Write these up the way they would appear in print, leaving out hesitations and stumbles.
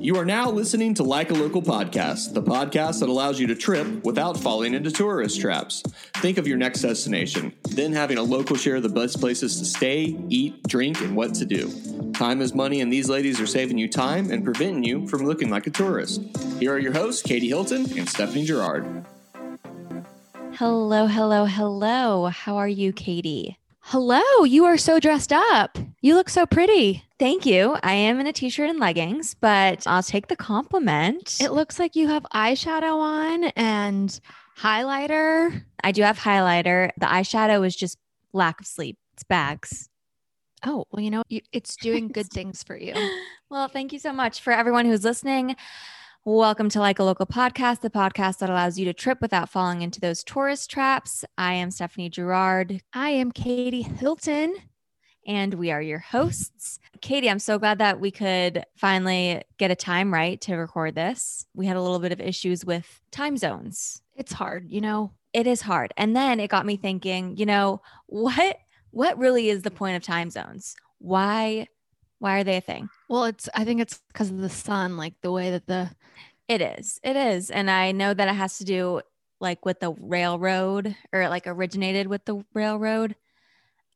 You are now listening to Like a Local Podcast, the podcast that allows you to trip without falling into tourist traps. Think of your next destination, then having a local share of the best places to stay, eat, drink, and what to do. Time is money, and these ladies are saving you time and preventing you from looking like a tourist. Here are your hosts, Katie Hilton and Stephanie Girard. Hello, hello, hello. How are you, Katie? Hello, you are so dressed up. You look so pretty. Thank you. I am in a t-shirt and leggings, but I'll take the compliment. It looks like you have eyeshadow on and highlighter. I do have highlighter. The eyeshadow is just lack of sleep. It's bags. Oh, well, you know, it's doing good things for you. Well, thank you so much. For everyone who's listening, welcome to Like a Local Podcast, the podcast that allows you to trip without falling into those tourist traps. I am Stephanie Girard. I am Katie Hilton. And we are your hosts. Katie, I'm so glad that we could finally get a time right to record this. We had a little bit of issues with time zones. It's hard, you know? It is hard. And then it got me thinking, you know, what really is the point of time zones? Why are they a thing? Well, I think it's because of the sun, like the way that it is. And I know that it has to do like with the railroad or like originated with the railroad.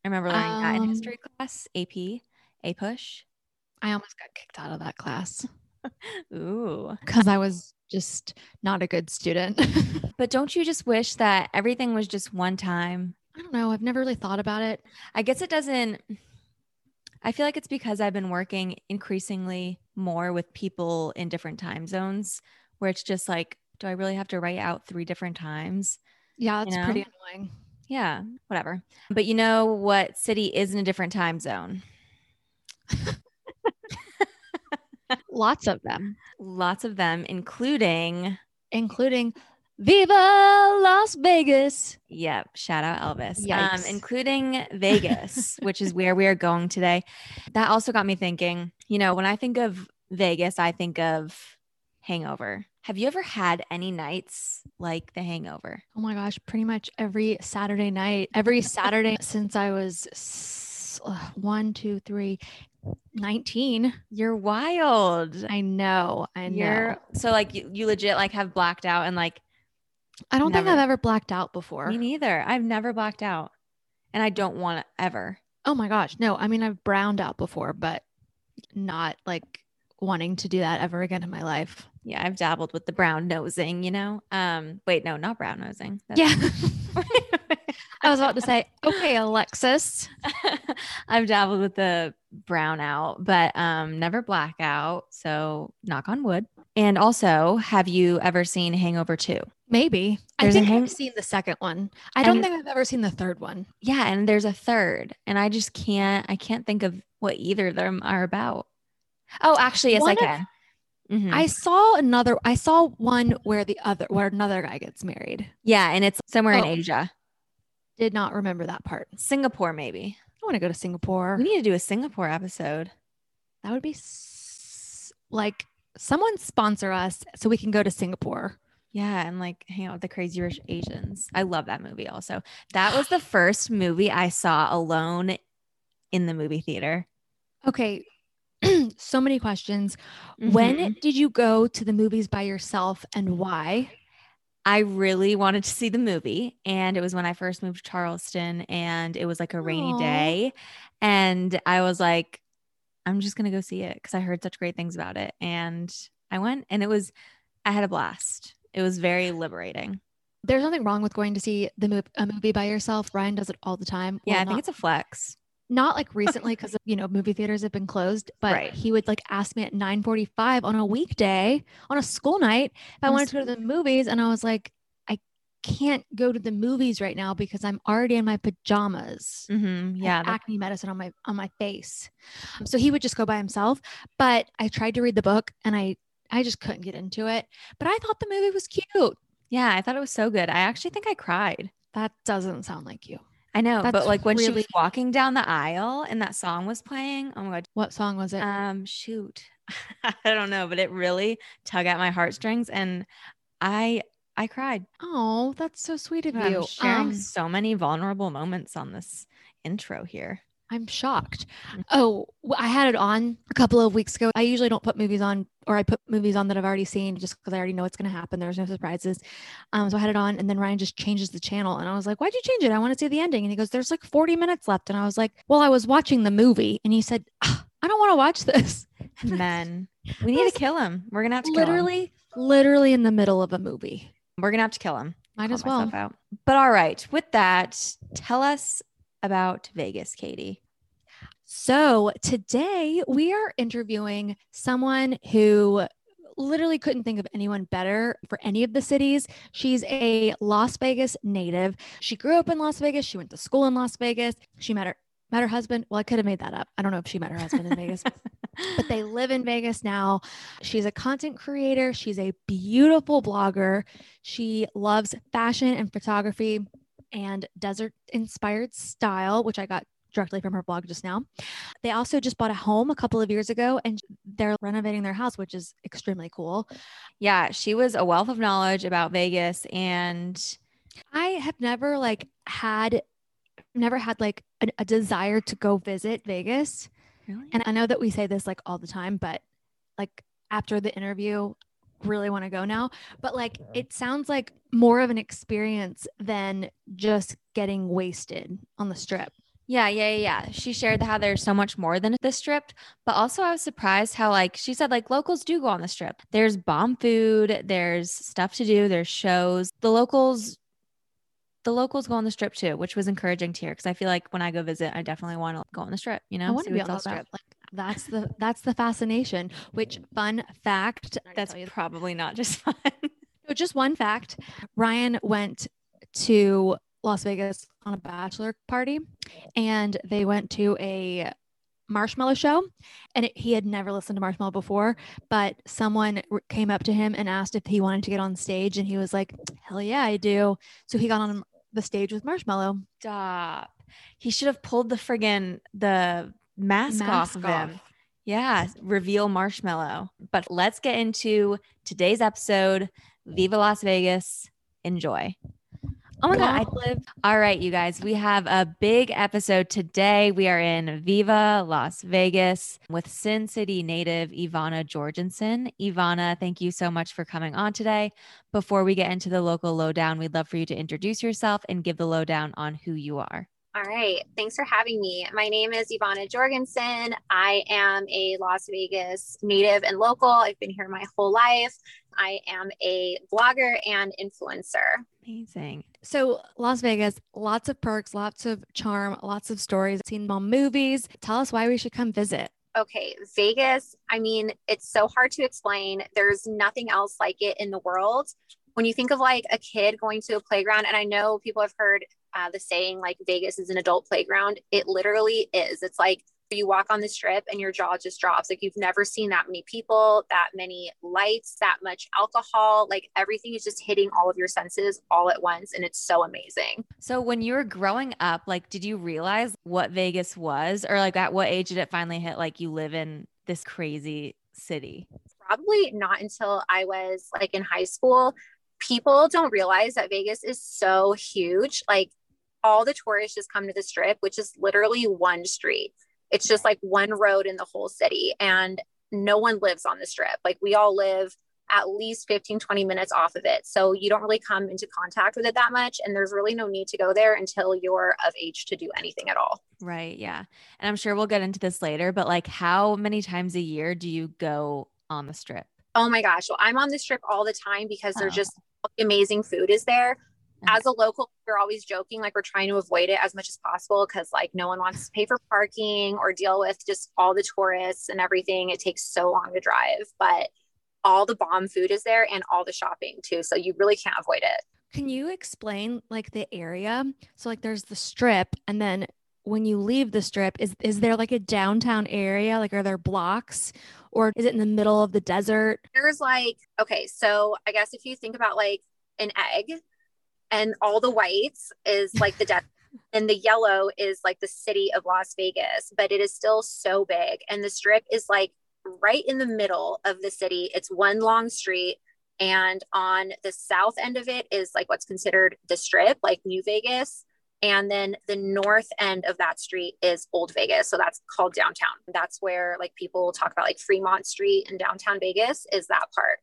I remember learning that in history class, APUSH. I almost got kicked out of that class. Ooh. Because I was just not a good student. But don't you just wish that everything was just one time? I don't know. I've never really thought about it. I guess it doesn't. I feel like it's because I've been working increasingly more with people in different time zones where it's just like, do I really have to write out 3 different times? Yeah, that's pretty annoying. Yeah, whatever. But you know what city is in a different time zone? Lots of them. Lots of them, including Viva Las Vegas. Yep. Shout out Elvis. Including Vegas, which is where we are going today. That also got me thinking, you know, when I think of Vegas, I think of Hangover. Have you ever had any nights like the Hangover? Oh my gosh, pretty much every Saturday night. Every Saturday since I was 19. You're wild. I know. So like you legit like have blacked out and like I don't think I've ever blacked out before. Me neither. I've never blacked out. And I don't want to ever. Oh my gosh. No, I mean, I've browned out before, but not like wanting to do that ever again in my life. Yeah. I've dabbled with the brown nosing, you know? Wait, no, not brown nosing. I was about to say, okay, Alexis, I've dabbled with the brown out, but never blackout. So knock on wood. And also, have you ever seen Hangover 2? Maybe. I've seen the second one. I don't think I've ever seen the third one. Yeah. And there's a third and I can't think of what either of them are about. Oh, actually, yes, I can. Mm-hmm. I saw one where another guy gets married. Yeah. And it's somewhere in Asia. Did not remember that part. Singapore, maybe. I want to go to Singapore. We need to do a Singapore episode. That would be like someone sponsor us so we can go to Singapore. Yeah. And like hang out with the Crazy Rich Asians. I love that movie also. That was the first movie I saw alone in the movie theater. Okay. So many questions. Mm-hmm. When did you go to the movies by yourself and why? I really wanted to see the movie. And it was when I first moved to Charleston and it was like a rainy day. And I was like, I'm just going to go see it because I heard such great things about it. And I went and I had a blast. It was very liberating. There's nothing wrong with going to see a movie by yourself. Ryan does it all the time. Yeah, I think it's a flex. Not like recently because, you know, movie theaters have been closed, but He would like ask me at 9:45 on a weekday, on a school night, if I wanted to go to the movies. And I was like, I can't go to the movies right now because I'm already in my pajamas. Mm-hmm. Yeah. Acne medicine on my face. So he would just go by himself, but I tried to read the book and I just couldn't get into it, but I thought the movie was cute. Yeah. I thought it was so good. I actually think I cried. That doesn't sound like you. I know, but like when she was walking down the aisle and that song was playing, oh my God. What song was it? Shoot. I don't know, but it really tugged at my heartstrings and I cried. Oh, that's so sweet of you. I'm sharing so many vulnerable moments on this intro here. I'm shocked. Oh, I had it on a couple of weeks ago. I usually don't put movies on, or I put movies on that I've already seen just because I already know what's going to happen. There's no surprises. So I had it on, and then Ryan just changes the channel. And I was like, why'd you change it? I want to see the ending. And he goes, there's like 40 minutes left. And I was like, well, I was watching the movie. And he said, I don't want to watch this. And then we need to kill him. We're going to have to literally in the middle of a movie. We're going to have to kill him. Might as well. But all right, with that, tell us about Vegas, Katie. So today we are interviewing someone who literally couldn't think of anyone better for any of the cities. She's a Las Vegas native. She grew up in Las Vegas. She went to school in Las Vegas. She met her husband. Well, I could have made that up. I don't know if she met her husband in Vegas, but they live in Vegas now. She's a content creator. She's a beautiful blogger. She loves fashion and photography and desert inspired style, which I got directly from her blog just now. They also just bought a home a couple of years ago, and they're renovating their house, which is extremely cool. Yeah. She was a wealth of knowledge about Vegas, and I have never had like a desire to go visit Vegas. Really? And I know that we say this like all the time, but like after the interview, really want to go now, but like, it sounds like more of an experience than just getting wasted on the strip. Yeah. She shared how there's so much more than the strip, but also I was surprised how, like she said, like locals do go on the strip. There's bomb food, there's stuff to do, there's shows. The locals go on the strip too, which was encouraging to hear, because I feel like when I go visit, I definitely want to go on the strip, you know? I want to be on the strip. Like, that's the fascination, which, fun fact. That's probably not just fun. No, just one fact. Ryan went to Las Vegas on a bachelor party, and they went to a Marshmello show, and he had never listened to Marshmello before, but someone came up to him and asked if he wanted to get on stage, and he was like, hell yeah, I do. So he got on the stage with Marshmello. Stop. He should have pulled the friggin' the mask off of him. Yeah. Reveal Marshmello. But let's get into today's episode. Viva Las Vegas. Enjoy. Oh my God. All right, you guys, we have a big episode today. We are in Viva Las Vegas with Sin City native Iva Jorgensen. Iva, thank you so much for coming on today. Before we get into the local lowdown, we'd love for you to introduce yourself and give the lowdown on who you are. All right. Thanks for having me. My name is Iva Jorgensen. I am a Las Vegas native and local. I've been here my whole life. I am a blogger and influencer. Amazing. So Las Vegas, lots of perks, lots of charm, lots of stories. I've seen mom movies. Tell us why we should come visit. Okay. Vegas. I mean, it's so hard to explain. There's nothing else like it in the world. When you think of like a kid going to a playground, and I know people have heard the saying like Vegas is an adult playground. It literally is. It's like you walk on the strip and your jaw just drops. Like you've never seen that many people, that many lights, that much alcohol. Like everything is just hitting all of your senses all at once. And it's so amazing. So when you were growing up, like, did you realize what Vegas was, or like at what age did it finally hit? Like you live in this crazy city? Probably not until I was like in high school. People don't realize that Vegas is so huge. Like all the tourists just come to the strip, which is literally one street. It's just like one road in the whole city, and no one lives on the strip. Like we all live at least 15, 20 minutes off of it. So you don't really come into contact with it that much. And there's really no need to go there until you're of age to do anything at all. Right. Yeah. And I'm sure we'll get into this later, but like how many times a year do you go on the strip? Oh my gosh. Well, I'm on the strip all the time because there's just amazing food is there. As a local, we're always joking, like we're trying to avoid it as much as possible because like no one wants to pay for parking or deal with just all the tourists and everything. It takes so long to drive, but all the bomb food is there and all the shopping too. So you really can't avoid it. Can you explain like the area? So like there's the strip, and then when you leave the strip, is there like a downtown area? Like, are there blocks, or is it in the middle of the desert? There's like, okay. So I guess if you think about like an egg, and all the whites is like the desert, and the yellow is like the city of Las Vegas, but it is still so big. And the strip is like right in the middle of the city. It's one long street. And on the south end of it is like what's considered the strip, like New Vegas. And then the north end of that street is Old Vegas. So that's called downtown. That's where like people talk about like Fremont Street in downtown Vegas is that part.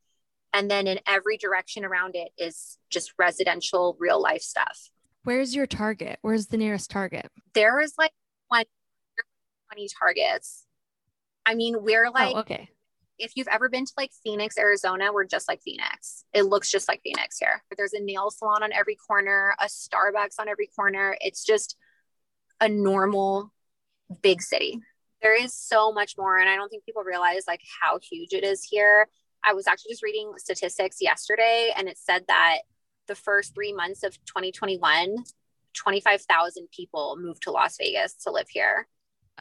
And then in every direction around it is just residential, real life stuff. Where's your Target? Where's the nearest Target? There is like 20 Targets. I mean, we're like, oh, okay. If you've ever been to like Phoenix, Arizona, we're just like Phoenix. It looks just like Phoenix here. There's a nail salon on every corner, a Starbucks on every corner. It's just a normal big city. There is so much more. And I don't think people realize like how huge it is here. I was actually just reading statistics yesterday, and it said that the first 3 months of 2021, 25,000 people moved to Las Vegas to live here.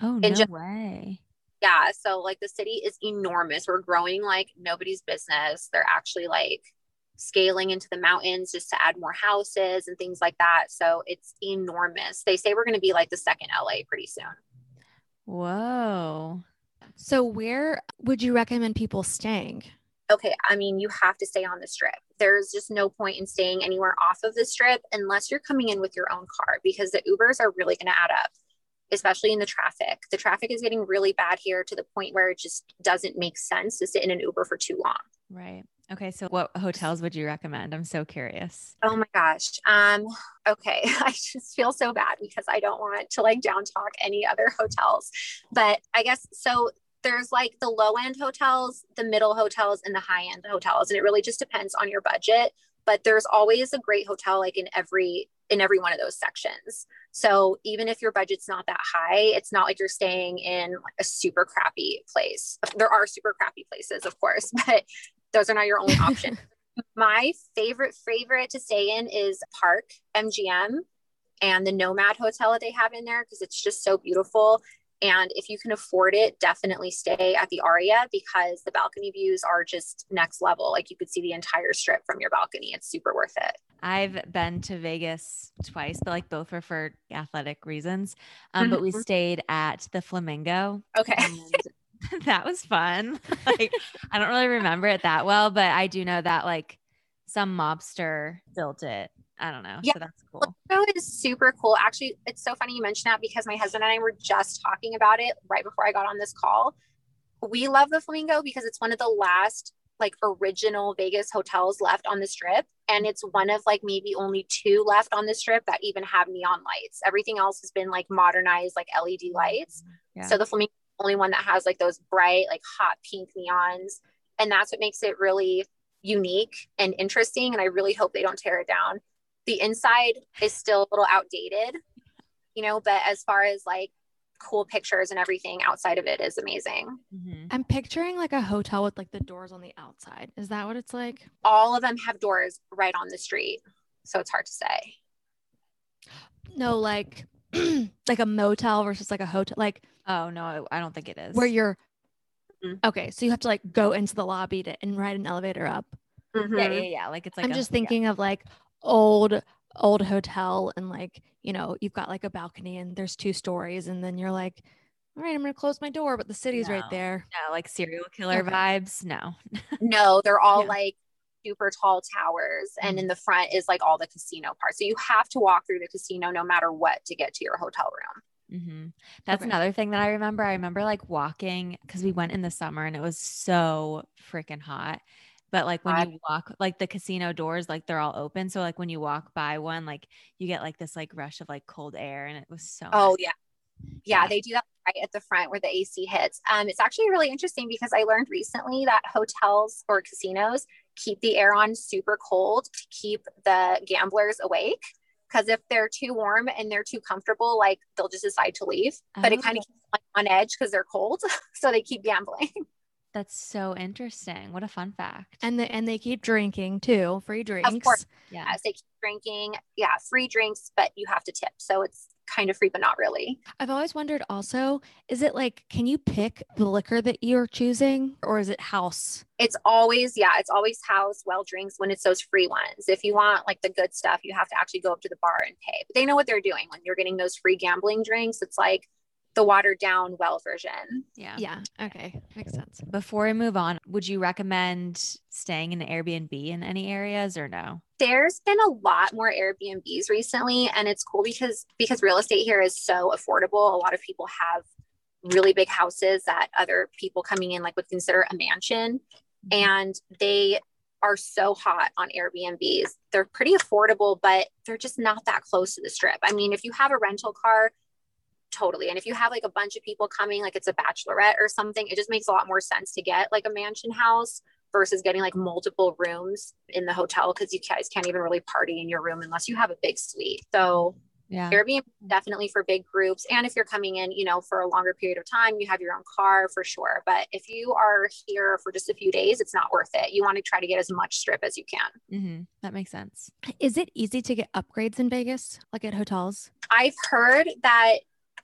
Oh, no way. Yeah. So like the city is enormous. We're growing like nobody's business. They're actually like scaling into the mountains just to add more houses and things like that. So it's enormous. They say we're going to be like the second LA pretty soon. Whoa. So where would you recommend people staying? Okay. I mean, you have to stay on the strip. There's just no point in staying anywhere off of the strip unless you're coming in with your own car, because the Ubers are really going to add up, especially in the traffic. The traffic is getting really bad here to the point where it just doesn't make sense to sit in an Uber for too long. Right. Okay. So what hotels would you recommend? I'm so curious. Oh my gosh. Okay. I just feel so bad because I don't want to like down talk any other hotels, but I guess, so there's like the low end hotels, the middle hotels, and the high end hotels. And it really just depends on your budget, but there's always a great hotel, like in every one of those sections. So even if your budget's not that high, it's not like you're staying in a super crappy place. There are super crappy places, of course, but those are not your only option. My favorite to stay in is Park MGM and the Nomad Hotel that they have in there, because it's just so beautiful. And if you can afford it, definitely stay at the ARIA, because the balcony views are just next level. Like you could see the entire strip from your balcony. It's super worth it. I've been to Vegas twice, but like both were for athletic reasons. But we stayed at the Flamingo. Okay. That was fun. Like, I don't really remember it that well, but I do know that like some mobster built it. I don't know. Yeah. So that's cool. Flamingo is super cool. Actually, it's so funny you mentioned that, because my husband and I were just talking about it right before I got on this call. We love the Flamingo because it's one of the last like original Vegas hotels left on the strip. And it's one of like maybe only two left on the strip that even have neon lights. Everything else has been like modernized, like LED lights. Yeah. So the Flamingo is the only one that has like those bright, like hot pink neons. And that's what makes it really unique and interesting. And I really hope they don't tear it down. The inside is still a little outdated, you know, but as far as like cool pictures and everything outside of it is amazing. Mm-hmm. I'm picturing like a hotel with like the doors on the outside. Is that what it's like? All of them have doors right on the street. So it's hard to say. No, like, like a motel versus like a hotel. Like, oh no, I don't think it is. Where you're, mm-hmm. Okay. So you have to like go into the lobby and ride an elevator up. Mm-hmm. Yeah. Like it's like, I'm just thinking of like old hotel, and like, you know, you've got like a balcony and there's two stories, and then you're like, all right, I'm going to close my door, but the city's right there. Yeah. Like serial killer vibes. No, they're all like super tall towers. Mm-hmm. And in the front is like all the casino parts. So you have to walk through the casino no matter what to get to your hotel room. Mm-hmm. That's another thing that I remember. I remember like walking, cause we went in the summer and it was so freaking hot. But like when you walk, like the casino doors, like they're all open. So like when you walk by one, like you get like this like rush of like cold air, and it was so. Oh nice. Yeah. They do that right at the front where the AC hits. It's actually really interesting because I learned recently that hotels or casinos keep the air on super cold to keep the gamblers awake. Cause if they're too warm and they're too comfortable, like they'll just decide to leave, but it kind of keeps them on edge cause they're cold. So they keep gambling. That's so interesting. What a fun fact. And they keep drinking too. Free drinks. Of course. Yeah. Yes, they keep drinking. Yeah. Free drinks, but you have to tip. So it's kind of free, but not really. I've always wondered also, is it like, can you pick the liquor that you're choosing, or is it house? It's always house, well drinks, when it's those free ones. If you want like the good stuff, you have to actually go up to the bar and pay, but they know what they're doing. When you're getting those free gambling drinks, it's like, the watered down well version. Yeah. Yeah. Okay. Makes sense. Before I move on, would you recommend staying in the Airbnb in any areas or no? There's been a lot more Airbnbs recently, and it's cool because real estate here is so affordable. A lot of people have really big houses that other people coming in like would consider a mansion, and they are so hot on Airbnbs. They're pretty affordable, but they're just not that close to the strip. I mean, if you have a rental car, totally. And if you have like a bunch of people coming, like it's a bachelorette or something, it just makes a lot more sense to get like a mansion house versus getting like multiple rooms in the hotel, because you guys can't even really party in your room unless you have a big suite. So yeah, Airbnb definitely for big groups. And if you're coming in, you know, for a longer period of time, you have your own car for sure. But if you are here for just a few days, it's not worth it. You want to try to get as much strip as you can. Mm-hmm. That makes sense. Is it easy to get upgrades in Vegas, like at hotels? I've heard that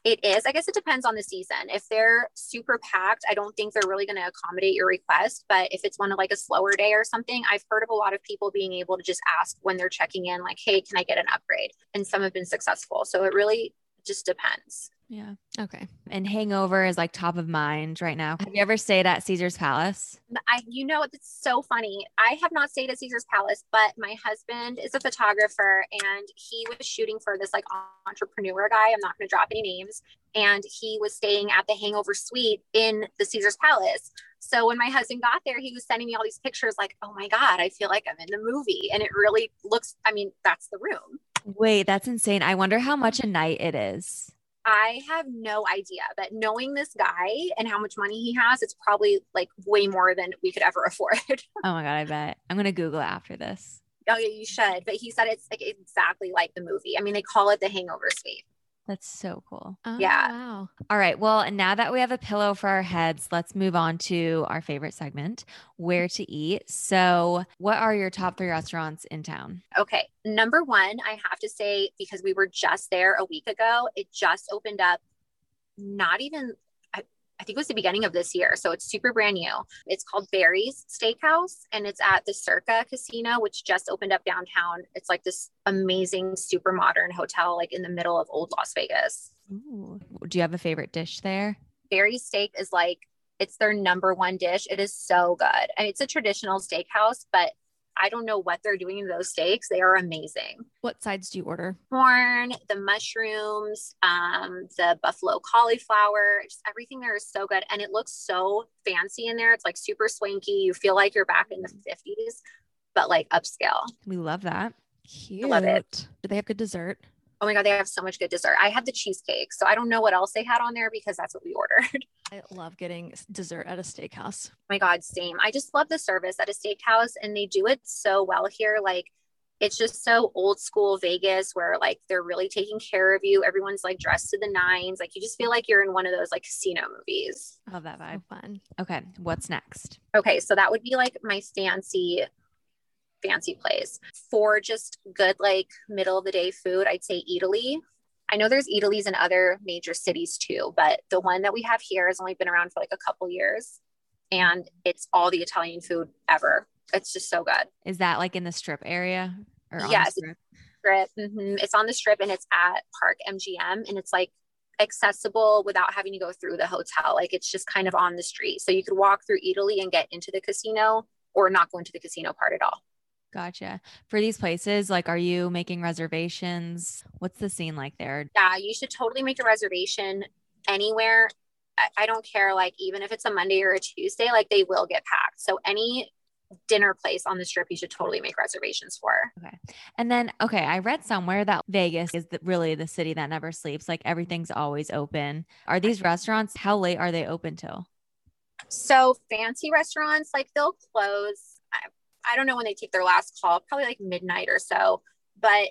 it is. I guess it depends on the season. If they're super packed, I don't think they're really going to accommodate your request. But if it's one of like a slower day or something, I've heard of a lot of people being able to just ask when they're checking in, like, hey, can I get an upgrade? And some have been successful. So it really just depends. Yeah. Okay. And Hangover is like top of mind right now. Have you ever stayed at Caesar's Palace? You know, it's so funny. I have not stayed at Caesar's Palace, but my husband is a photographer and he was shooting for this like entrepreneur guy. I'm not going to drop any names. And he was staying at the Hangover suite in the Caesar's Palace. So when my husband got there, he was sending me all these pictures like, oh my God, I feel like I'm in the movie. And it really looks, I mean, that's the room. Wait, that's insane. I wonder how much a night it is. I have no idea, but knowing this guy and how much money he has, it's probably like way more than we could ever afford. Oh my God, I bet. I'm going to Google after this. Oh yeah, you should. But he said it's like exactly like the movie. I mean, they call it the Hangover suite. That's so cool. Oh, yeah. Wow. All right. Well, and now that we have a pillow for our heads, let's move on to our favorite segment, where to eat. So what are your top 3 restaurants in town? Okay. Number one, I have to say, because we were just there a week ago, it just opened up not even, I think it was the beginning of this year. So it's super brand new. It's called Barry's Steakhouse, and it's at the Circa Casino, which just opened up downtown. It's like this amazing, super modern hotel, like in the middle of old Las Vegas. Ooh. Do you have a favorite dish there? Barry's steak is like, it's their number one dish. It is so good. And it's a traditional steakhouse, but I don't know what they're doing to those steaks. They are amazing. What sides do you order? Corn, the mushrooms, the buffalo cauliflower, just everything there is so good. And it looks so fancy in there. It's like super swanky. You feel like you're back in the 50s, but like upscale. We love that. Cute. I love it. Do they have good dessert? Oh my God, they have so much good dessert. I had the cheesecake, so I don't know what else they had on there because that's what we ordered. I love getting dessert at a steakhouse. Oh my God, same. I just love the service at a steakhouse, and they do it so well here. Like, it's just so old school Vegas where like they're really taking care of you. Everyone's like dressed to the nines. Like you just feel like you're in one of those like casino movies. I love that vibe. So fun. Okay. What's next? Okay. So that would be like my fancy place. For just good, like middle of the day food, I'd say Eataly. I know there's Eataly's in other major cities too, but the one that we have here has only been around for like a couple years, and it's all the Italian food ever. It's just so good. Is that like in the strip area? Or yes, the strip. Mm-hmm. It's on the strip, and it's at Park MGM, and it's like accessible without having to go through the hotel. Like it's just kind of on the street. So you could walk through Eataly and get into the casino, or not go into the casino part at all. Gotcha. For these places, like, are you making reservations? What's the scene like there? Yeah, you should totally make a reservation anywhere. I don't care. Like, even if it's a Monday or a Tuesday, like they will get packed. So any dinner place on the strip, you should totally make reservations for. Okay. And then, okay, I read somewhere that Vegas is really the city that never sleeps. Like everything's always open. Are these restaurants, how late are they open till? So fancy restaurants, like they'll close, I don't know when they take their last call, probably like midnight or so, but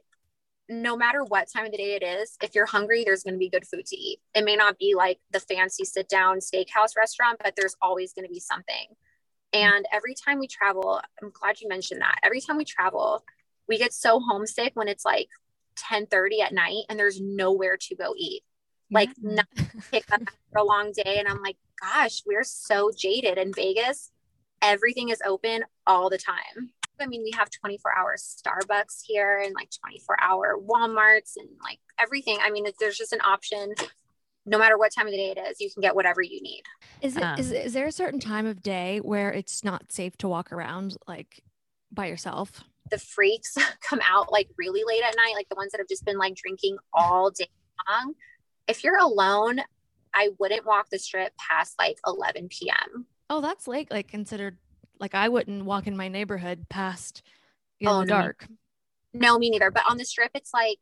no matter what time of the day it is, if you're hungry, there's going to be good food to eat. It may not be like the fancy sit down steakhouse restaurant, but there's always going to be something. And every time we travel, I'm glad you mentioned that. Every time we travel, we get so homesick when it's like 10:30 at night and there's nowhere to go eat. Like not pick up for a long day. And I'm like, gosh, we're so jaded in Vegas. Everything is open all the time. I mean, we have 24-hour Starbucks here and like 24-hour Walmarts and like everything. I mean, there's just an option no matter what time of the day it is, you can get whatever you need. Is there a certain time of day where it's not safe to walk around like by yourself? The freaks come out like really late at night, like the ones that have just been like drinking all day long. If you're alone, I wouldn't walk the strip past like 11 p.m. Oh, that's late, like considered, like I wouldn't walk in my neighborhood past dark. No, me neither. But on the strip, it's like,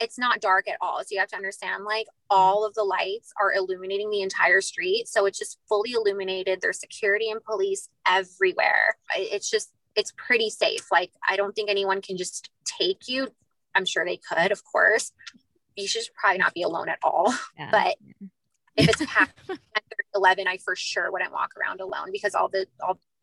it's not dark at all. So you have to understand, like, all of the lights are illuminating the entire street. So it's just fully illuminated. There's security and police everywhere. It's just, it's pretty safe. Like, I don't think anyone can just take you. I'm sure they could, of course. You should probably not be alone at all. Yeah. But if it's past 11, I for sure wouldn't walk around alone because all the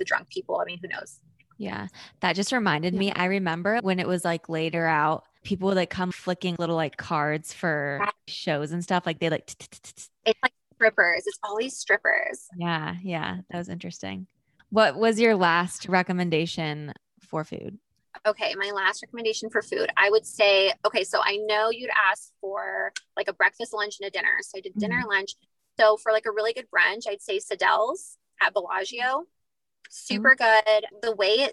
drunk people, I mean, who knows? Yeah. That just reminded me. I remember when it was like later out, people would like come flicking little like cards for shows and stuff. Like they like, it's like strippers. It's always strippers. Yeah. Yeah. That was interesting. What was your last recommendation for food? Okay. My last recommendation for food, I would say, okay, so I know you'd ask for like a breakfast, lunch, and a dinner. So I did dinner, lunch. So for like a really good brunch, I'd say Sadelle's at Bellagio. Super good. The way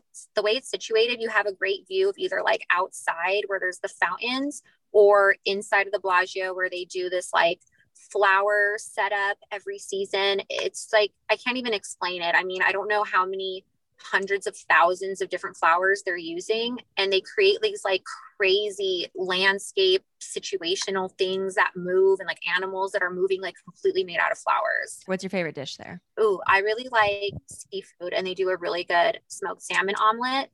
it's situated, you have a great view of either like outside where there's the fountains or inside of the Bellagio where they do this like flower setup every season. It's like, I can't even explain it. I mean, I don't know how many hundreds of thousands of different flowers they're using, and they create these like crazy landscape situational things that move and like animals that are moving, like completely made out of flowers. What's your favorite dish there? Ooh, I really like seafood, and they do a really good smoked salmon omelet.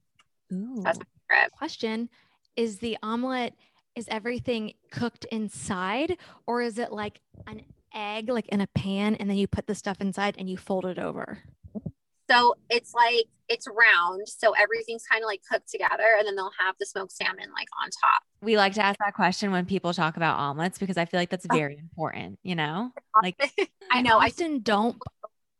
Ooh, that's my favorite. Question is, the omelet, is everything cooked inside, or is it like an egg like in a pan and then you put the stuff inside and you fold it over? So it's like, it's round. So everything's kind of like cooked together, and then they'll have the smoked salmon like on top. We like to ask that question when people talk about omelets, because I feel like that's very important, you know? Like, I know. I often don't.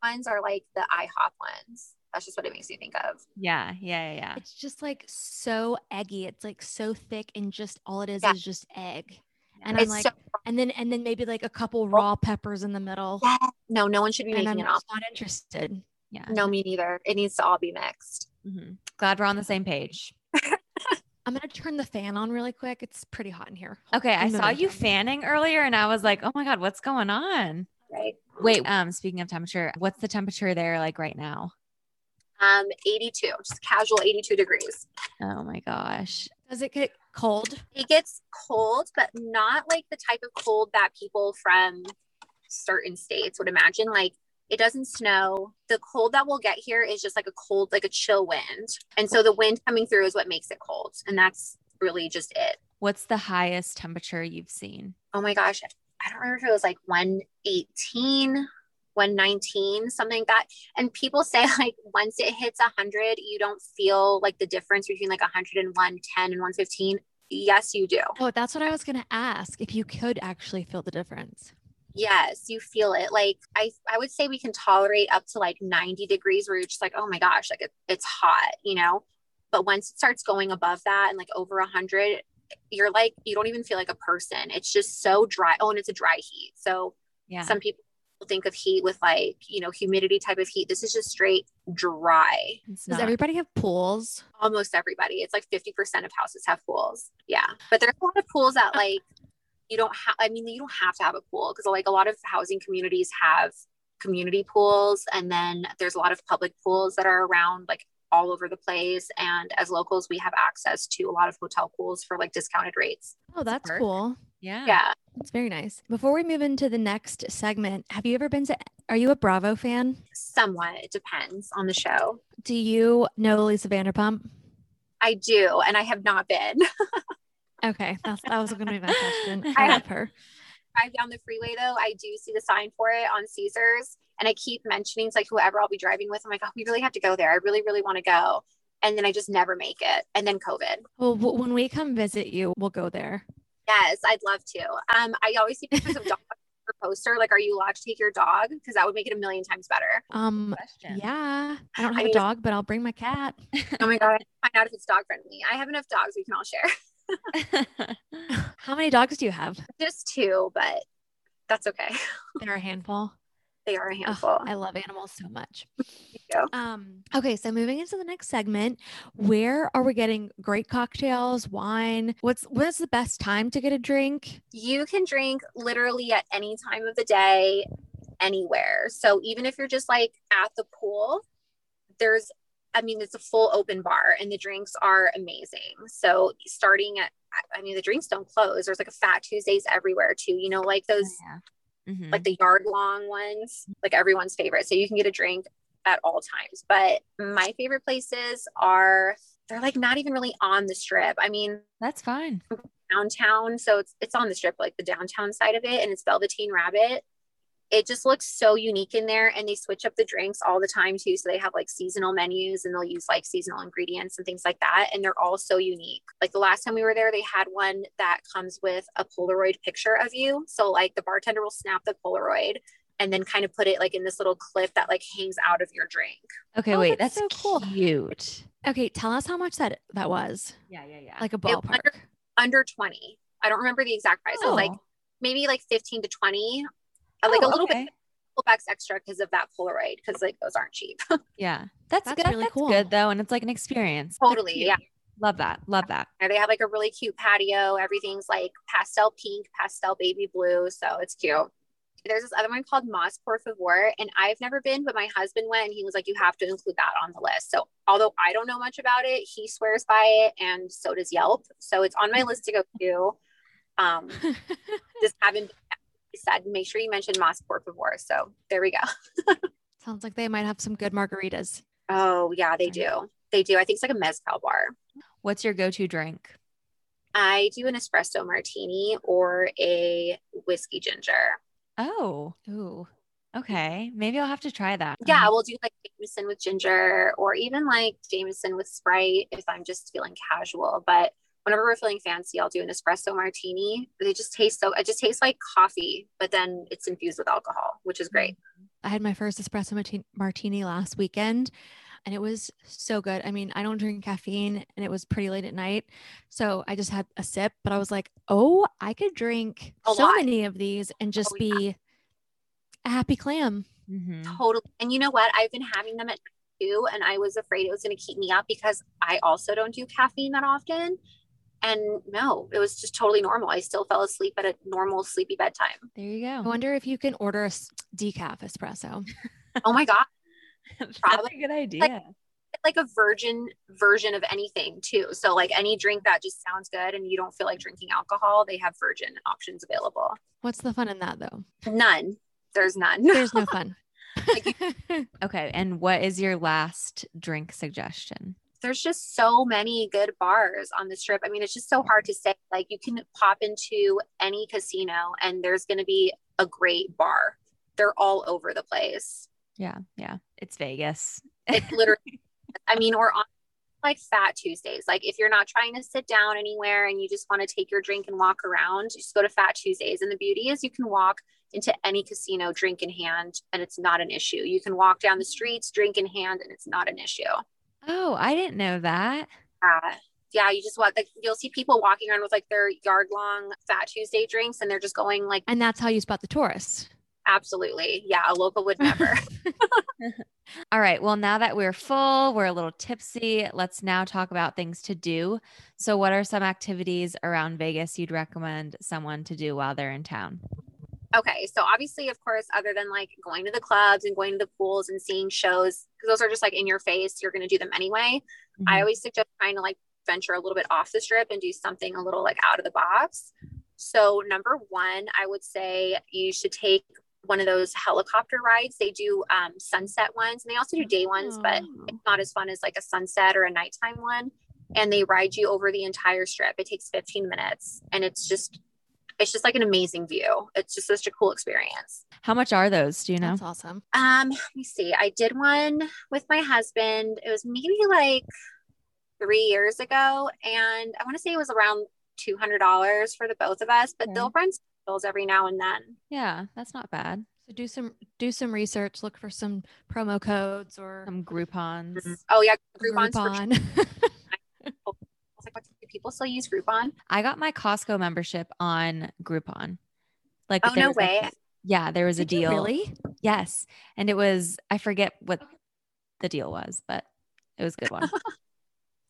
Ones are like the IHOP ones. That's just what it makes me think of. Yeah. Yeah. Yeah. It's just like so eggy. It's like so thick, and just all it is just egg. And it's and then maybe like a couple raw peppers in the middle. Yeah. No one should be making an omelet. I'm not interested. Yeah. No, me neither. It needs to all be mixed. Mm-hmm. Glad we're on the same page. I'm going to turn the fan on really quick. It's pretty hot in here. Okay. I saw you fanning earlier and I was like, oh my God, what's going on? Right. Wait, speaking of temperature, what's the temperature there like right now? 82, just casual 82 degrees. Oh my gosh. Does it get cold? It gets cold, but not like the type of cold that people from certain states would imagine. Like, it doesn't snow. The cold that we'll get here is just like a cold, like a chill wind. And so the wind coming through is what makes it cold. And that's really just it. What's the highest temperature you've seen? Oh my gosh. I don't remember if it was like 118, 119, something like that. And people say like once it hits 100, you don't feel like the difference between like 100 and 110 and 115. Yes, you do. Oh, that's what I was going to ask. If you could actually feel the difference. Yes, you feel it. Like I would say we can tolerate up to like 90 degrees where you're just like, oh my gosh, like it's hot, you know? But once it starts going above that and like over 100, you're like, you don't even feel like a person. It's just so dry. Oh, and it's a dry heat. So Some people think of heat with like, you know, humidity type of heat. This is just straight dry. Does everybody have pools? Almost everybody. It's like 50% of houses have pools. Yeah. But there's a lot of pools that like, you don't have to have a pool, because like a lot of housing communities have community pools, and then there's a lot of public pools that are around like all over the place. And as locals, we have access to a lot of hotel pools for like discounted rates. Oh, that's cool. Yeah. Yeah. It's very nice. Before we move into the next segment, are you a Bravo fan? Somewhat. It depends on the show. Do you know Lisa Vanderpump? I do. And I have not been. Okay. That was going to be my question. I love her. Drive down the freeway though. I do see the sign for it on Caesars. And I keep mentioning to like whoever I'll be driving with, I'm like, oh, we really have to go there. I really, really want to go. And then I just never make it. And then COVID. Well, when we come visit you, we'll go there. Yes. I'd love to. I always see pictures of dogs on your poster. Like, are you allowed to take your dog? Cause that would make it a million times better. Yeah, I don't have a dog, but I'll bring my cat. Oh my God. Find out if it's dog friendly. I have enough dogs. We can all share. How many dogs do you have? Just two, but that's okay. They're a handful. They are a handful. Oh, I love animals so much. Okay. So moving into the next segment, where are we getting great cocktails, wine? What's the best time to get a drink? You can drink literally at any time of the day, anywhere. So even if you're just like at the pool, it's a full open bar and the drinks are amazing. So the drinks don't close. There's like a Fat Tuesdays everywhere too. You know, like those, mm-hmm. like the yard long ones, like everyone's favorite. So you can get a drink at all times, but my favorite places they're like not even really on the strip. I mean, that's fine. Downtown. So it's on the strip, like the downtown side of it. And it's Velveteen Rabbit. It just looks so unique in there, and they switch up the drinks all the time too. So they have like seasonal menus and they'll use like seasonal ingredients and things like that. And they're all so unique. Like the last time we were there, they had one that comes with a Polaroid picture of you. So like the bartender will snap the Polaroid and then kind of put it like in this little clip that like hangs out of your drink. Okay. Oh, wait, that's so cool. Cute. Okay. Tell us how much that was. Yeah. Like a ballpark. Under 20. I don't remember the exact price. Oh. It was like maybe like 15 to 20. Bit $12 extra because of that Polaroid, because like those aren't cheap. Yeah, that's good. Really that's cool. Good though, and it's like an experience. Totally, yeah. Love that. And they have like a really cute patio. Everything's like pastel pink, pastel baby blue, so it's cute. There's this other one called Mas Por Favor, and I've never been, but my husband went, and he was like, "You have to include that on the list." So although I don't know much about it, he swears by it, and so does Yelp. So it's on my list to go to. Just haven't. Said, make sure you mention Mas Por Favor. So there we go. Sounds like they might have some good margaritas. Oh yeah, they do. I think it's like a mezcal bar. What's your go-to drink? I do an espresso martini or a whiskey ginger. Oh, ooh. Okay. Maybe I'll have to try that. Yeah. We'll do like Jameson with ginger or even like Jameson with Sprite if I'm just feeling casual, but whenever we're feeling fancy, I'll do an espresso martini. It just tastes like coffee, but then it's infused with alcohol, which is great. I had my first espresso martini last weekend and it was so good. I mean, I don't drink caffeine and it was pretty late at night. So I just had a sip, but I was like, oh, I could drink many of these and just be a happy clam. Mm-hmm. Totally. And you know what? I've been having them at 2:00 and I was afraid it was going to keep me up because I also don't do caffeine that often. And no, it was just totally normal. I still fell asleep at a normal sleepy bedtime. There you go. I wonder if you can order a decaf espresso. Oh my God. Probably a good idea. Like a virgin version of anything too. So like any drink that just sounds good and you don't feel like drinking alcohol, they have virgin options available. What's the fun in that though? None. There's none. There's no fun. Okay. And what is your last drink suggestion? There's just so many good bars on the strip. I mean, it's just so hard to say, like you can pop into any casino and there's going to be a great bar. They're all over the place. Yeah. Yeah. It's Vegas. It's literally, I mean, or on like Fat Tuesdays. Like if you're not trying to sit down anywhere and you just want to take your drink and walk around, you just go to Fat Tuesdays. And the beauty is you can walk into any casino, drink in hand, and it's not an issue. You can walk down the streets, drink in hand, and it's not an issue. Oh, I didn't know that. Yeah, you just you'll see people walking around with like their yard long Fat Tuesday drinks and they're just going like. And that's how you spot the tourists. Absolutely. Yeah. A local would never. All right. Well, now that we're full, we're a little tipsy. Let's now talk about things to do. So what are some activities around Vegas you'd recommend someone to do while they're in town? Okay. So obviously, of course, other than like going to the clubs and going to the pools and seeing shows, because those are just like in your face, you're going to do them anyway. Mm-hmm. I always suggest trying to like venture a little bit off the strip and do something a little like out of the box. So number one, I would say you should take one of those helicopter rides. They do sunset ones and they also do day ones, but it's not as fun as like a sunset or a nighttime one. And they ride you over the entire strip. It takes 15 minutes and it's just like an amazing view. It's just such a cool experience. How much are those? Do you know? That's awesome. Let me see. I did one with my husband. It was maybe like 3 years ago. And I want to say it was around $200 for the both of us, but they'll run specials every now and then. Yeah. That's not bad. So do some research, look for some promo codes or some Groupons. Mm-hmm. Oh yeah. Groupon. People still use Groupon. I got my Costco membership on Groupon. Like, oh, no way. Yeah, there was a deal. Really? Yes. And it was, I forget what the deal was, but it was a good one.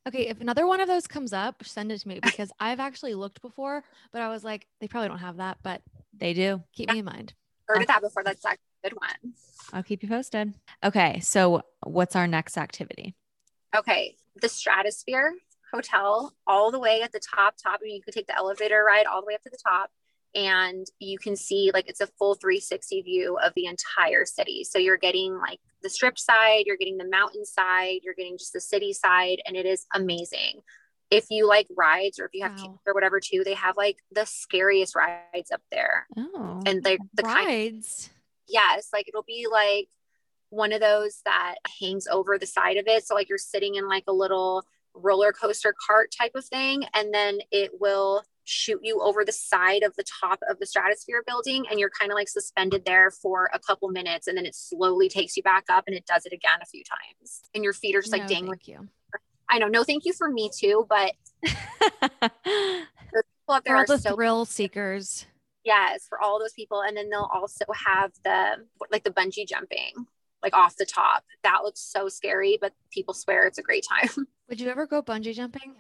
Okay. If another one of those comes up, send it to me, because I've actually looked before, but I was like, they probably don't have that, but they do. Keep me in mind. Heard of that before. That's a good one. I'll keep you posted. Okay. So what's our next activity? Okay. The Stratosphere Hotel, all the way at the top. I mean, you could take the elevator ride all the way up to the top, and you can see, like, it's a full 360 view of the entire city. So you're getting like the strip side, you're getting the mountain side, you're getting just the city side. And it is amazing. If you like rides, or if you have kids or whatever too, they have like the scariest rides up there. Oh, and the rides. Yes. Like, it'll be like one of those that hangs over the side of it. So like you're sitting in like a little roller coaster cart type of thing, and then it will shoot you over the side of the top of the Stratosphere building, and you're kind of like suspended there for a couple minutes, and then it slowly takes you back up, and it does it again a few times, and your feet are just like dangling. You. I know, no thank you for me too, but the people up there are the thrill seekers. Yes, for all those people. And then they'll also have the bungee jumping, like off the top. That looks so scary, but people swear it's a great time. Would you ever go bungee jumping?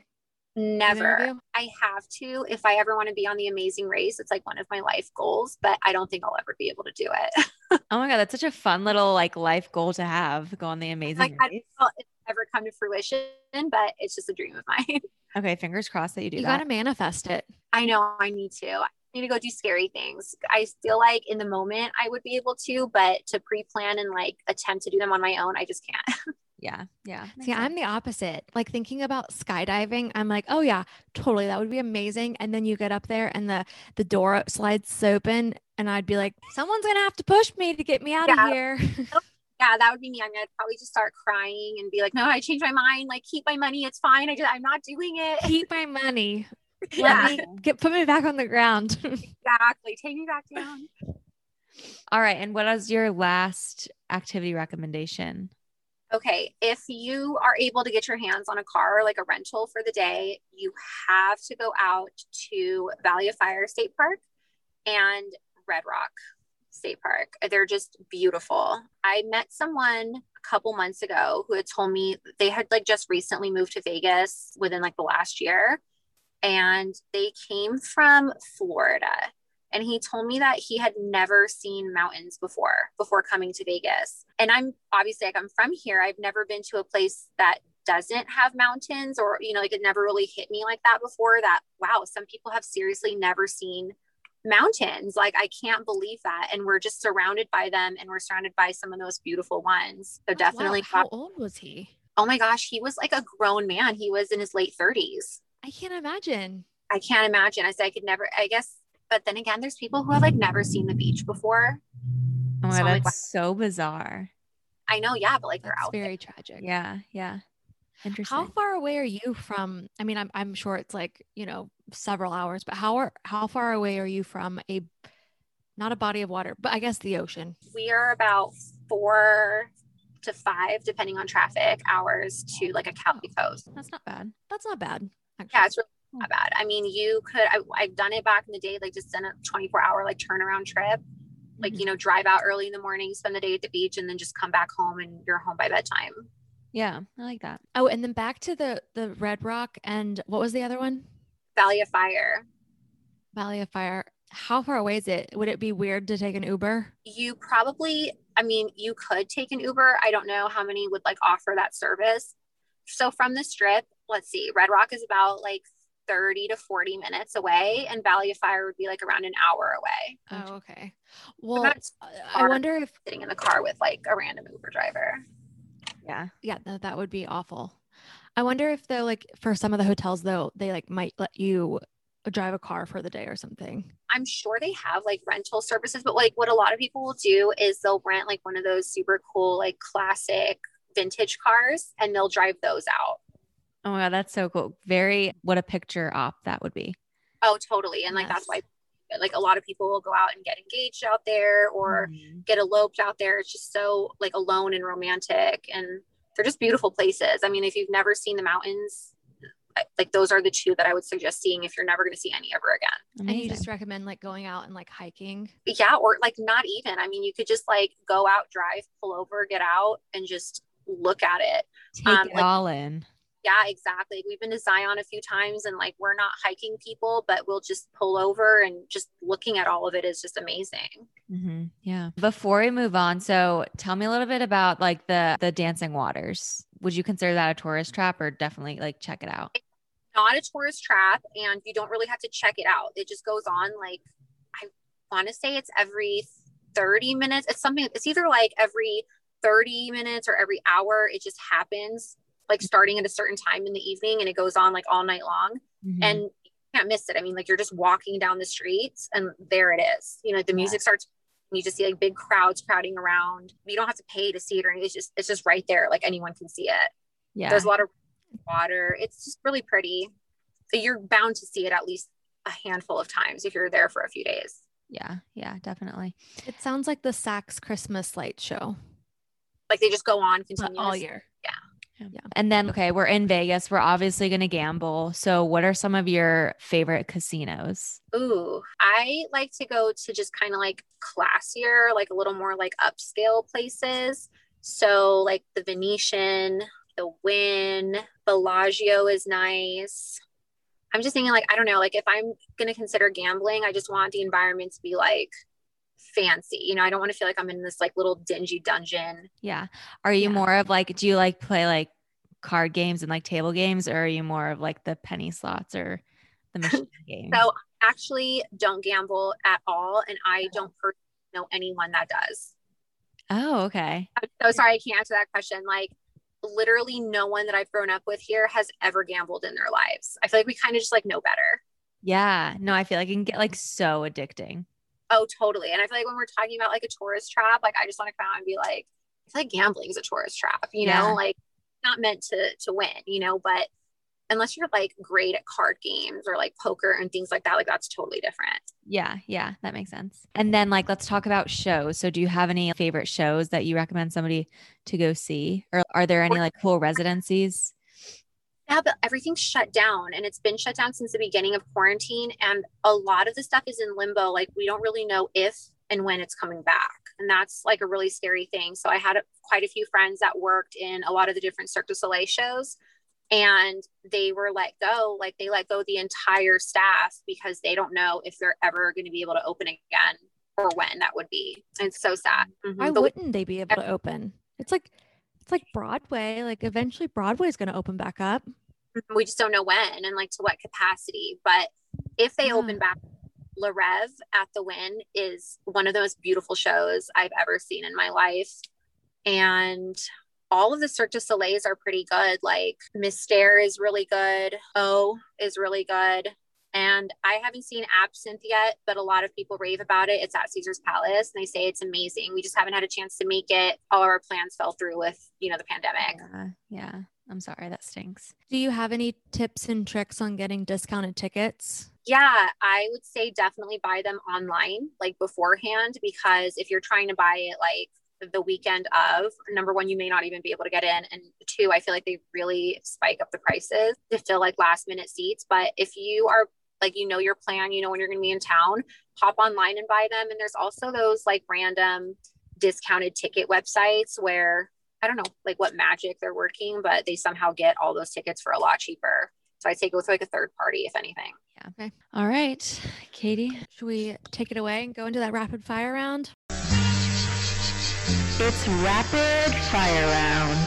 Never. I have to, if I ever want to be on the Amazing Race. It's like one of my life goals, but I don't think I'll ever be able to do it. Oh my God. That's such a fun little like life goal to have, go on the Amazing Race. It's never come to fruition, but it's just a dream of mine. Okay. Fingers crossed that you do that. You got to manifest it. I know. I need to go do scary things. I feel like in the moment I would be able to, but to pre-plan and like attempt to do them on my own, I just can't. Yeah. Yeah. See, I'm the opposite. Like, thinking about skydiving, I'm like, oh yeah, totally. That would be amazing. And then you get up there and the door slides open, and I'd be like, someone's going to have to push me to get me out of here. Yeah. That would be me. I mean, I'd probably just start crying and be like, no, I changed my mind. Like, keep my money. It's fine. I'm not doing it. Keep my money. Yeah. Put me back on the ground. Exactly. Take me back down. All right. And what is your last activity recommendation? Okay. If you are able to get your hands on a car or like a rental for the day, you have to go out to Valley of Fire State Park and Red Rock State Park. They're just beautiful. I met someone a couple months ago who had told me they had like just recently moved to Vegas within like the last year, and they came from Florida. And he told me that he had never seen mountains before coming to Vegas. And I'm obviously, like, I'm from here. I've never been to a place that doesn't have mountains, or, you know, like, it never really hit me like that before, that, wow, some people have seriously never seen mountains. Like, I can't believe that. And we're just surrounded by them, and we're surrounded by some of those beautiful ones. So definitely. Wow. How old was he? Oh my gosh. He was like a grown man. He was in his late 30s. I can't imagine. I said, I guess. But then again, there's people who have like never seen the beach before. Oh, so that's like, wow. So bizarre. I know. Yeah. But like, they're out. It's very tragic. Yeah. Yeah. Interesting. How far away are you from, I mean, I'm sure it's like, you know, several hours, but how far away are you from not a body of water, but I guess the ocean? We are about 4 to 5, depending on traffic, hours to like a Cali coast. That's not bad. Actually. Yeah. It's really not bad. I mean, I've done it back in the day, like just done a 24-hour like turnaround trip, like, you know, drive out early in the morning, spend the day at the beach, and then just come back home, and you're home by bedtime. Yeah. I like that. Oh, and then back to the Red Rock, and what was the other one? Valley of Fire. How far away is it? Would it be weird to take an Uber? You could take an Uber. I don't know how many would like offer that service. So from the strip, let's see, Red Rock is about like 30 to 40 minutes away, and Valley of Fire would be like around an hour away. Oh, okay. Well, I wonder if sitting in the car with like a random Uber driver. Yeah. Yeah. That would be awful. I wonder if though, like for some of the hotels though, they like might let you drive a car for the day or something. I'm sure they have like rental services, but like what a lot of people will do is they'll rent like one of those super cool, like classic vintage cars, and they'll drive those out. Oh my God. That's so cool. Very, what a picture op that would be. Oh, totally. And like, That's why like a lot of people will go out and get engaged out there, or get eloped out there. It's just so like alone and romantic, and they're just beautiful places. I mean, if you've never seen the mountains, like those are the two that I would suggest seeing if you're never going to see any ever again. Amazing. And you just recommend like going out and like hiking? Yeah. Or like not even, I mean, you could just like go out, drive, pull over, get out and just look at it. Take it all in. Yeah, exactly. We've been to Zion a few times and like, we're not hiking people, but we'll just pull over and just looking at all of it is just amazing. Mm-hmm. Yeah. Before we move on, so tell me a little bit about like the dancing waters. Would you consider that a tourist trap or definitely like check it out? It's not a tourist trap and you don't really have to check it out. It just goes on. Like, I want to say it's every 30 minutes. It's something, it's either like every 30 minutes or every hour. It just happens, like starting at a certain time in the evening, and it goes on like all night long. Mm-hmm. And you can't miss it. I mean, like you're just walking down the streets and there it is, you know, the music starts and you just see like big crowds crowding around. You don't have to pay to see it or anything. It's just right there. Like anyone can see it. Yeah. There's a lot of water. It's just really pretty. So you're bound to see it at least a handful of times if you're there for a few days. Yeah. Yeah, definitely. It sounds like the Saks Christmas light show. Like they just go on continuously all year. Yeah. Yeah. And then, okay, we're in Vegas. We're obviously going to gamble. So what are some of your favorite casinos? Ooh, I like to go to just kind of like classier, like a little more like upscale places. So like the Venetian, the Wynn, Bellagio is nice. I'm just thinking like, I don't know, like if I'm going to consider gambling, I just want the environment to be like fancy, you know, I don't want to feel like I'm in this like little dingy dungeon. Yeah. Are you more of like, do you like play like card games and like table games, or are you more of like the penny slots or the machine games? So I actually don't gamble at all. And I don't personally know anyone that does. Oh, okay. I'm so sorry. I can't answer that question. Like literally no one that I've grown up with here has ever gambled in their lives. I feel like we kind of just like know better. Yeah. No, I feel like it can get like so addicting. Oh, totally. And I feel like when we're talking about like a tourist trap, like I just want to come out and be like, it's like gambling is a tourist trap, you know, like not meant to win, you know, but unless you're like great at card games or like poker and things like that, like that's totally different. Yeah. Yeah. That makes sense. And then like, let's talk about shows. So do you have any favorite shows that you recommend somebody to go see, or are there any like cool residencies? Yeah, but everything's shut down and it's been shut down since the beginning of quarantine. And a lot of the stuff is in limbo. Like we don't really know if and when it's coming back. And that's like a really scary thing. So I had quite a few friends that worked in a lot of the different Cirque du Soleil shows, and they were let go. Like they let go the entire staff because they don't know if they're ever going to be able to open again or when that would be. And it's so sad. Mm-hmm. Why wouldn't they be able to open? It's like Broadway, like eventually Broadway is going to open back up. We just don't know when and like to what capacity, but if they open back, La Rev at the Wynn is one of the most beautiful shows I've ever seen in my life. And all of the Cirque du Soleils are pretty good. Like Mystère is really good. O is really good. And I haven't seen Absinthe yet, but a lot of people rave about it. It's at Caesar's Palace and they say it's amazing. We just haven't had a chance to make it. All our plans fell through with, you know, the pandemic. Yeah. I'm sorry. That stinks. Do you have any tips and tricks on getting discounted tickets? Yeah, I would say definitely buy them online, like beforehand, because if you're trying to buy it, like the weekend of, number one, you may not even be able to get in. And two, I feel like they really spike up the prices to fill like last minute seats. But if you are like, you know, your plan, you know, when you're going to be in town, hop online and buy them. And there's also those like random discounted ticket websites where I don't know like what magic they're working, but they somehow get all those tickets for a lot cheaper. So I'd say go with like a third party, if anything. Yeah. Okay. All right, Katie, should we take it away and go into that rapid fire round? It's rapid fire round.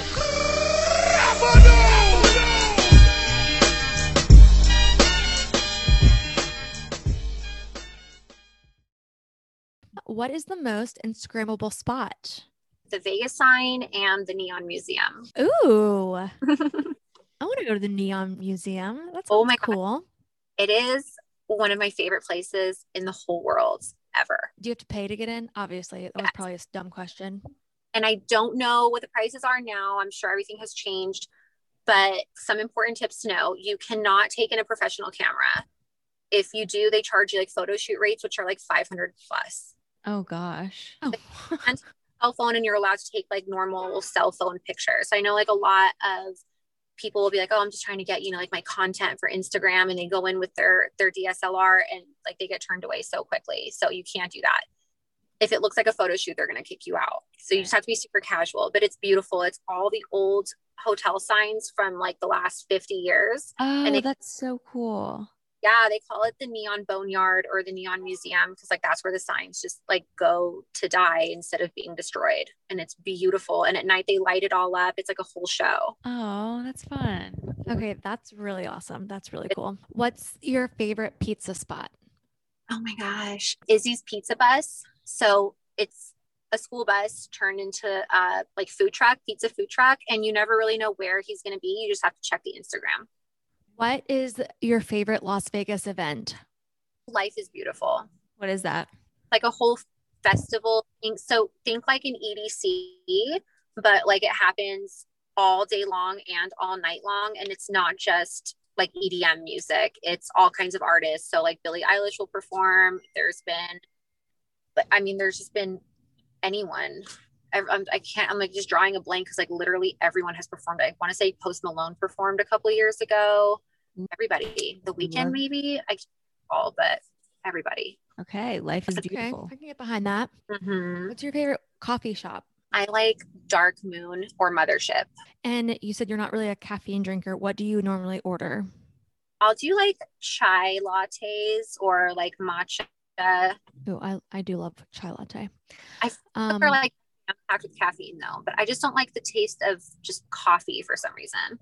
What is the most Instagrammable spot? The Vegas sign and the Neon Museum. Ooh. I want to go to the Neon Museum. That's cool. God. It is one of my favorite places in the whole world ever. Do you have to pay to get in? Obviously. That was probably a dumb question. And I don't know what the prices are now. I'm sure everything has changed, but some important tips to know. You cannot take in a professional camera. If you do, they charge you like photo shoot rates, which are like $500+. Oh gosh. Oh. And cell phone, and you're allowed to take like normal cell phone pictures. So I know like a lot of people will be like, oh, I'm just trying to get, you know, like my content for Instagram, and they go in with their DSLR and like they get turned away so quickly. So you can't do that. If it looks like a photo shoot, they're going to kick you out. So you just have to be super casual, but it's beautiful. It's all the old hotel signs from like the last 50 years. Oh, and that's so cool. Yeah. They call it the Neon Boneyard or the Neon Museum, because like that's where the signs just like go to die instead of being destroyed. And it's beautiful. And at night they light it all up. It's like a whole show. Oh, that's fun. Okay. That's really awesome. That's really cool. What's your favorite pizza spot? Oh my gosh. Izzy's Pizza Bus. So it's a school bus turned into like food truck, pizza food truck. And you never really know where he's going to be. You just have to check the Instagram. What is your favorite Las Vegas event? Life is Beautiful. What is that? Like a whole festival thing. So think like an EDC, but like it happens all day long and all night long. And it's not just like EDM music. It's all kinds of artists. So like Billie Eilish will perform. There's just been anyone. I'm like just drawing a blank because like literally everyone has performed. I want to say Post Malone performed a couple of years ago. Everybody. The Weeknd maybe. I can't recall, but everybody. Okay. Life is Beautiful. Okay. I can get behind that. Mm-hmm. What's your favorite coffee shop? I like Dark Moon or Mothership. And you said you're not really a caffeine drinker. What do you normally order? I'll do like chai lattes or like matcha. Oh, I do love chai latte. I prefer like packed with caffeine though, but I just don't like the taste of just coffee for some reason.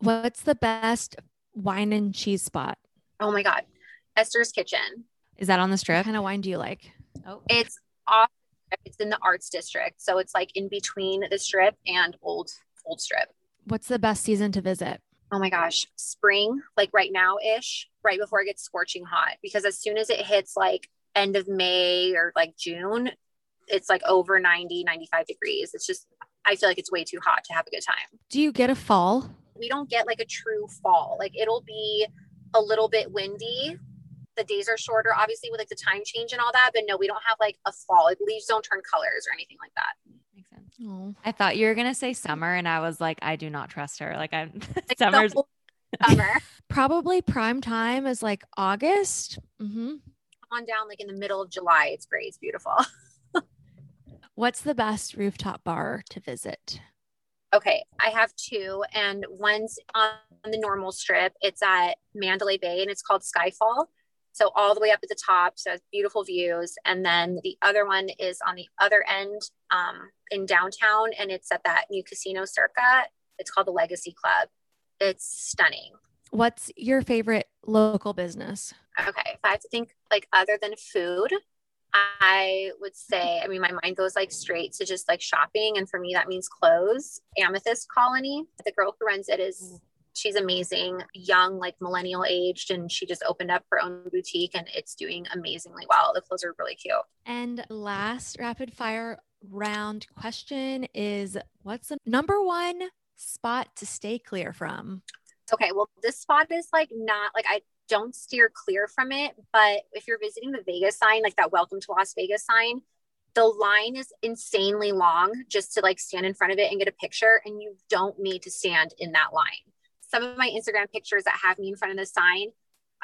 What's the best wine and cheese spot? Oh my God. Esther's Kitchen. Is that on the strip? What kind of wine do you like? Oh, it's off. It's in the Arts District. So it's like in between the strip and old strip. What's the best season to visit? Oh my gosh. Spring, like right now ish, right before it gets scorching hot, because as soon as it hits like end of May or like June, it's like over 90, 95 degrees. It's just, I feel like it's way too hot to have a good time. Do you get a fall? We don't get like a true fall. Like it'll be a little bit windy. The days are shorter, obviously, with like the time change and all that, but no, we don't have like a fall. Leaves don't turn colors or anything like that. Makes sense. Oh. I thought you were going to say summer. And I was like, I do not trust her. Like I'm like summer. Probably prime time is like August. Mm-hmm. On down, like in the middle of July. It's great. It's beautiful. What's the best rooftop bar to visit? Okay. I have two, and one's on the normal strip. It's at Mandalay Bay and it's called Skyfall. So all the way up at the top. So it's beautiful views. And then the other one is on the other end in downtown, and it's at that new casino Circa. It's called the Legacy Club. It's stunning. What's your favorite local business? Okay. If I have to think like other than food, I would say, my mind goes like straight to just like shopping. And for me, that means clothes. Amethyst Colony. The girl who runs it is, she's amazing, young, like millennial aged. And she just opened up her own boutique and it's doing amazingly well. The clothes are really cute. And last rapid fire round question is, what's the number one spot to stay clear from? Okay. Well, this spot is like not like, I don't steer clear from it, but if you're visiting the Vegas sign, like that welcome to Las Vegas sign, the line is insanely long just to like stand in front of it and get a picture. And you don't need to stand in that line. Some of my Instagram pictures that have me in front of the sign,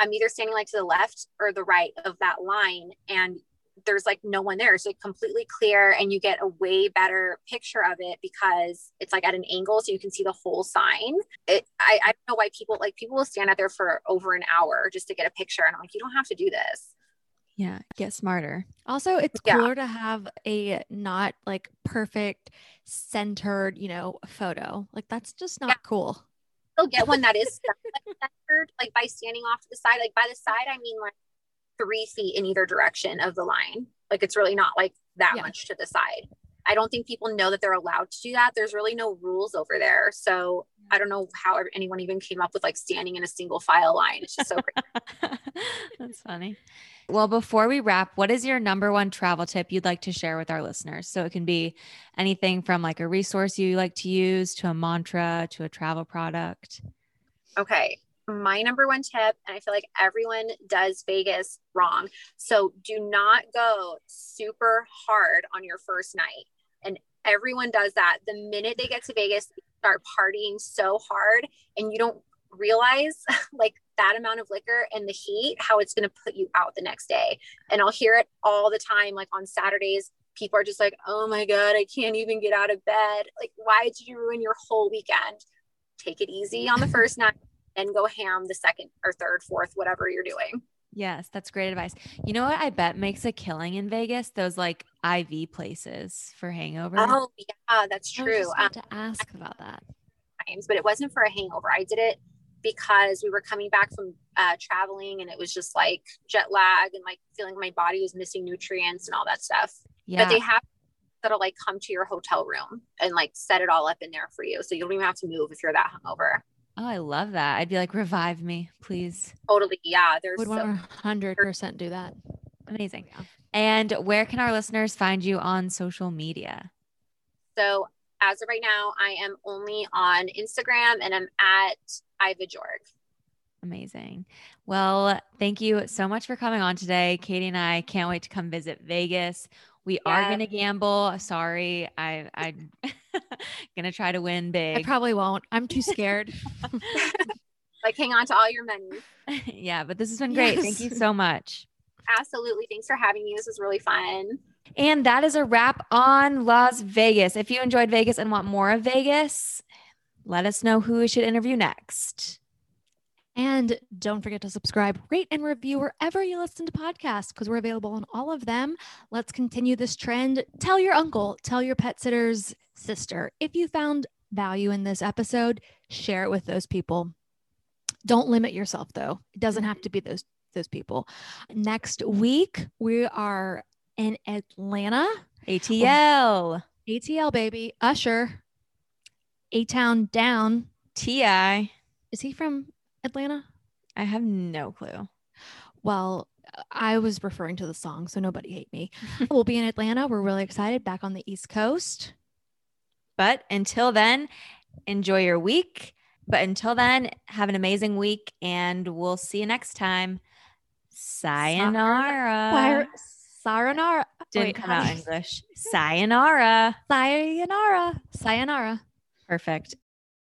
I'm either standing like to the left or the right of that line. And there's like no one there. So it's completely clear and you get a way better picture of it because it's like at an angle. So you can see the whole sign. I don't know why people will stand out there for over an hour just to get a picture. And I'm like, you don't have to do this. Yeah. Get smarter. Also, it's cooler to have a not like perfect centered, photo. Like that's just not cool. You'll get one that is centered, like by standing off to the side, like by the side, 3 feet in either direction of the line. Like it's really not like that much to the side. I don't think people know that they're allowed to do that. There's really no rules over there. So I don't know how anyone even came up with like standing in a single file line. It's just so crazy. That's funny. Well, before we wrap, what is your number one travel tip you'd like to share with our listeners? So it can be anything from like a resource you like to use to a mantra to a travel product. Okay. My number one tip, and I feel like everyone does Vegas wrong. So do not go super hard on your first night. And everyone does that. The minute they get to Vegas, start partying so hard and you don't realize like that amount of liquor and the heat, how it's going to put you out the next day. And I'll hear it all the time. Like on Saturdays, people are just like, oh my God, I can't even get out of bed. Like, why did you ruin your whole weekend? Take it easy on the first night and go ham the second or third, fourth, whatever you're doing. Yes. That's great advice. You know what I bet makes a killing in Vegas? Those like IV places for hangover. Oh yeah, that's true. I was just about to ask about that. But it wasn't for a hangover. I did it because we were coming back from traveling and it was just like jet lag and like feeling my body was missing nutrients and all that stuff. Yeah. But they have that'll like come to your hotel room and like set it all up in there for you. So you don't even have to move if you're that hungover. Oh, I love that. I'd be like, revive me, please. Totally. Yeah. There's 100% do that. Amazing. Yeah. And where can our listeners find you on social media? So as of right now, I am only on Instagram and I'm at Iva Jorg. Amazing. Well, thank you so much for coming on today. Katie and I can't wait to come visit Vegas. We are going to gamble. Sorry. I'm going to try to win big. I probably won't. I'm too scared. Like hang on to all your money. Yeah, but this has been great. Yes. Thank you so much. Absolutely. Thanks for having me. This was really fun. And that is a wrap on Las Vegas. If you enjoyed Vegas and want more of Vegas, let us know who we should interview next. And don't forget to subscribe, rate, and review wherever you listen to podcasts because we're available on all of them. Let's continue this trend. Tell your uncle, tell your pet sitter's sister. If you found value in this episode, share it with those people. Don't limit yourself, though. It doesn't have to be those people. Next week, we are in Atlanta. ATL. ATL, baby. Usher. A-Town Down. T.I. Is he from Atlanta? I have no clue. Well, I was referring to the song, so nobody hate me. We'll be in Atlanta. We're really excited. Back on the East Coast. But until then, enjoy your week. But until then, have an amazing week, and we'll see you next time. Sayonara. Sayonara. Didn't come out English. Sayonara. Sayonara. Sayonara. Perfect.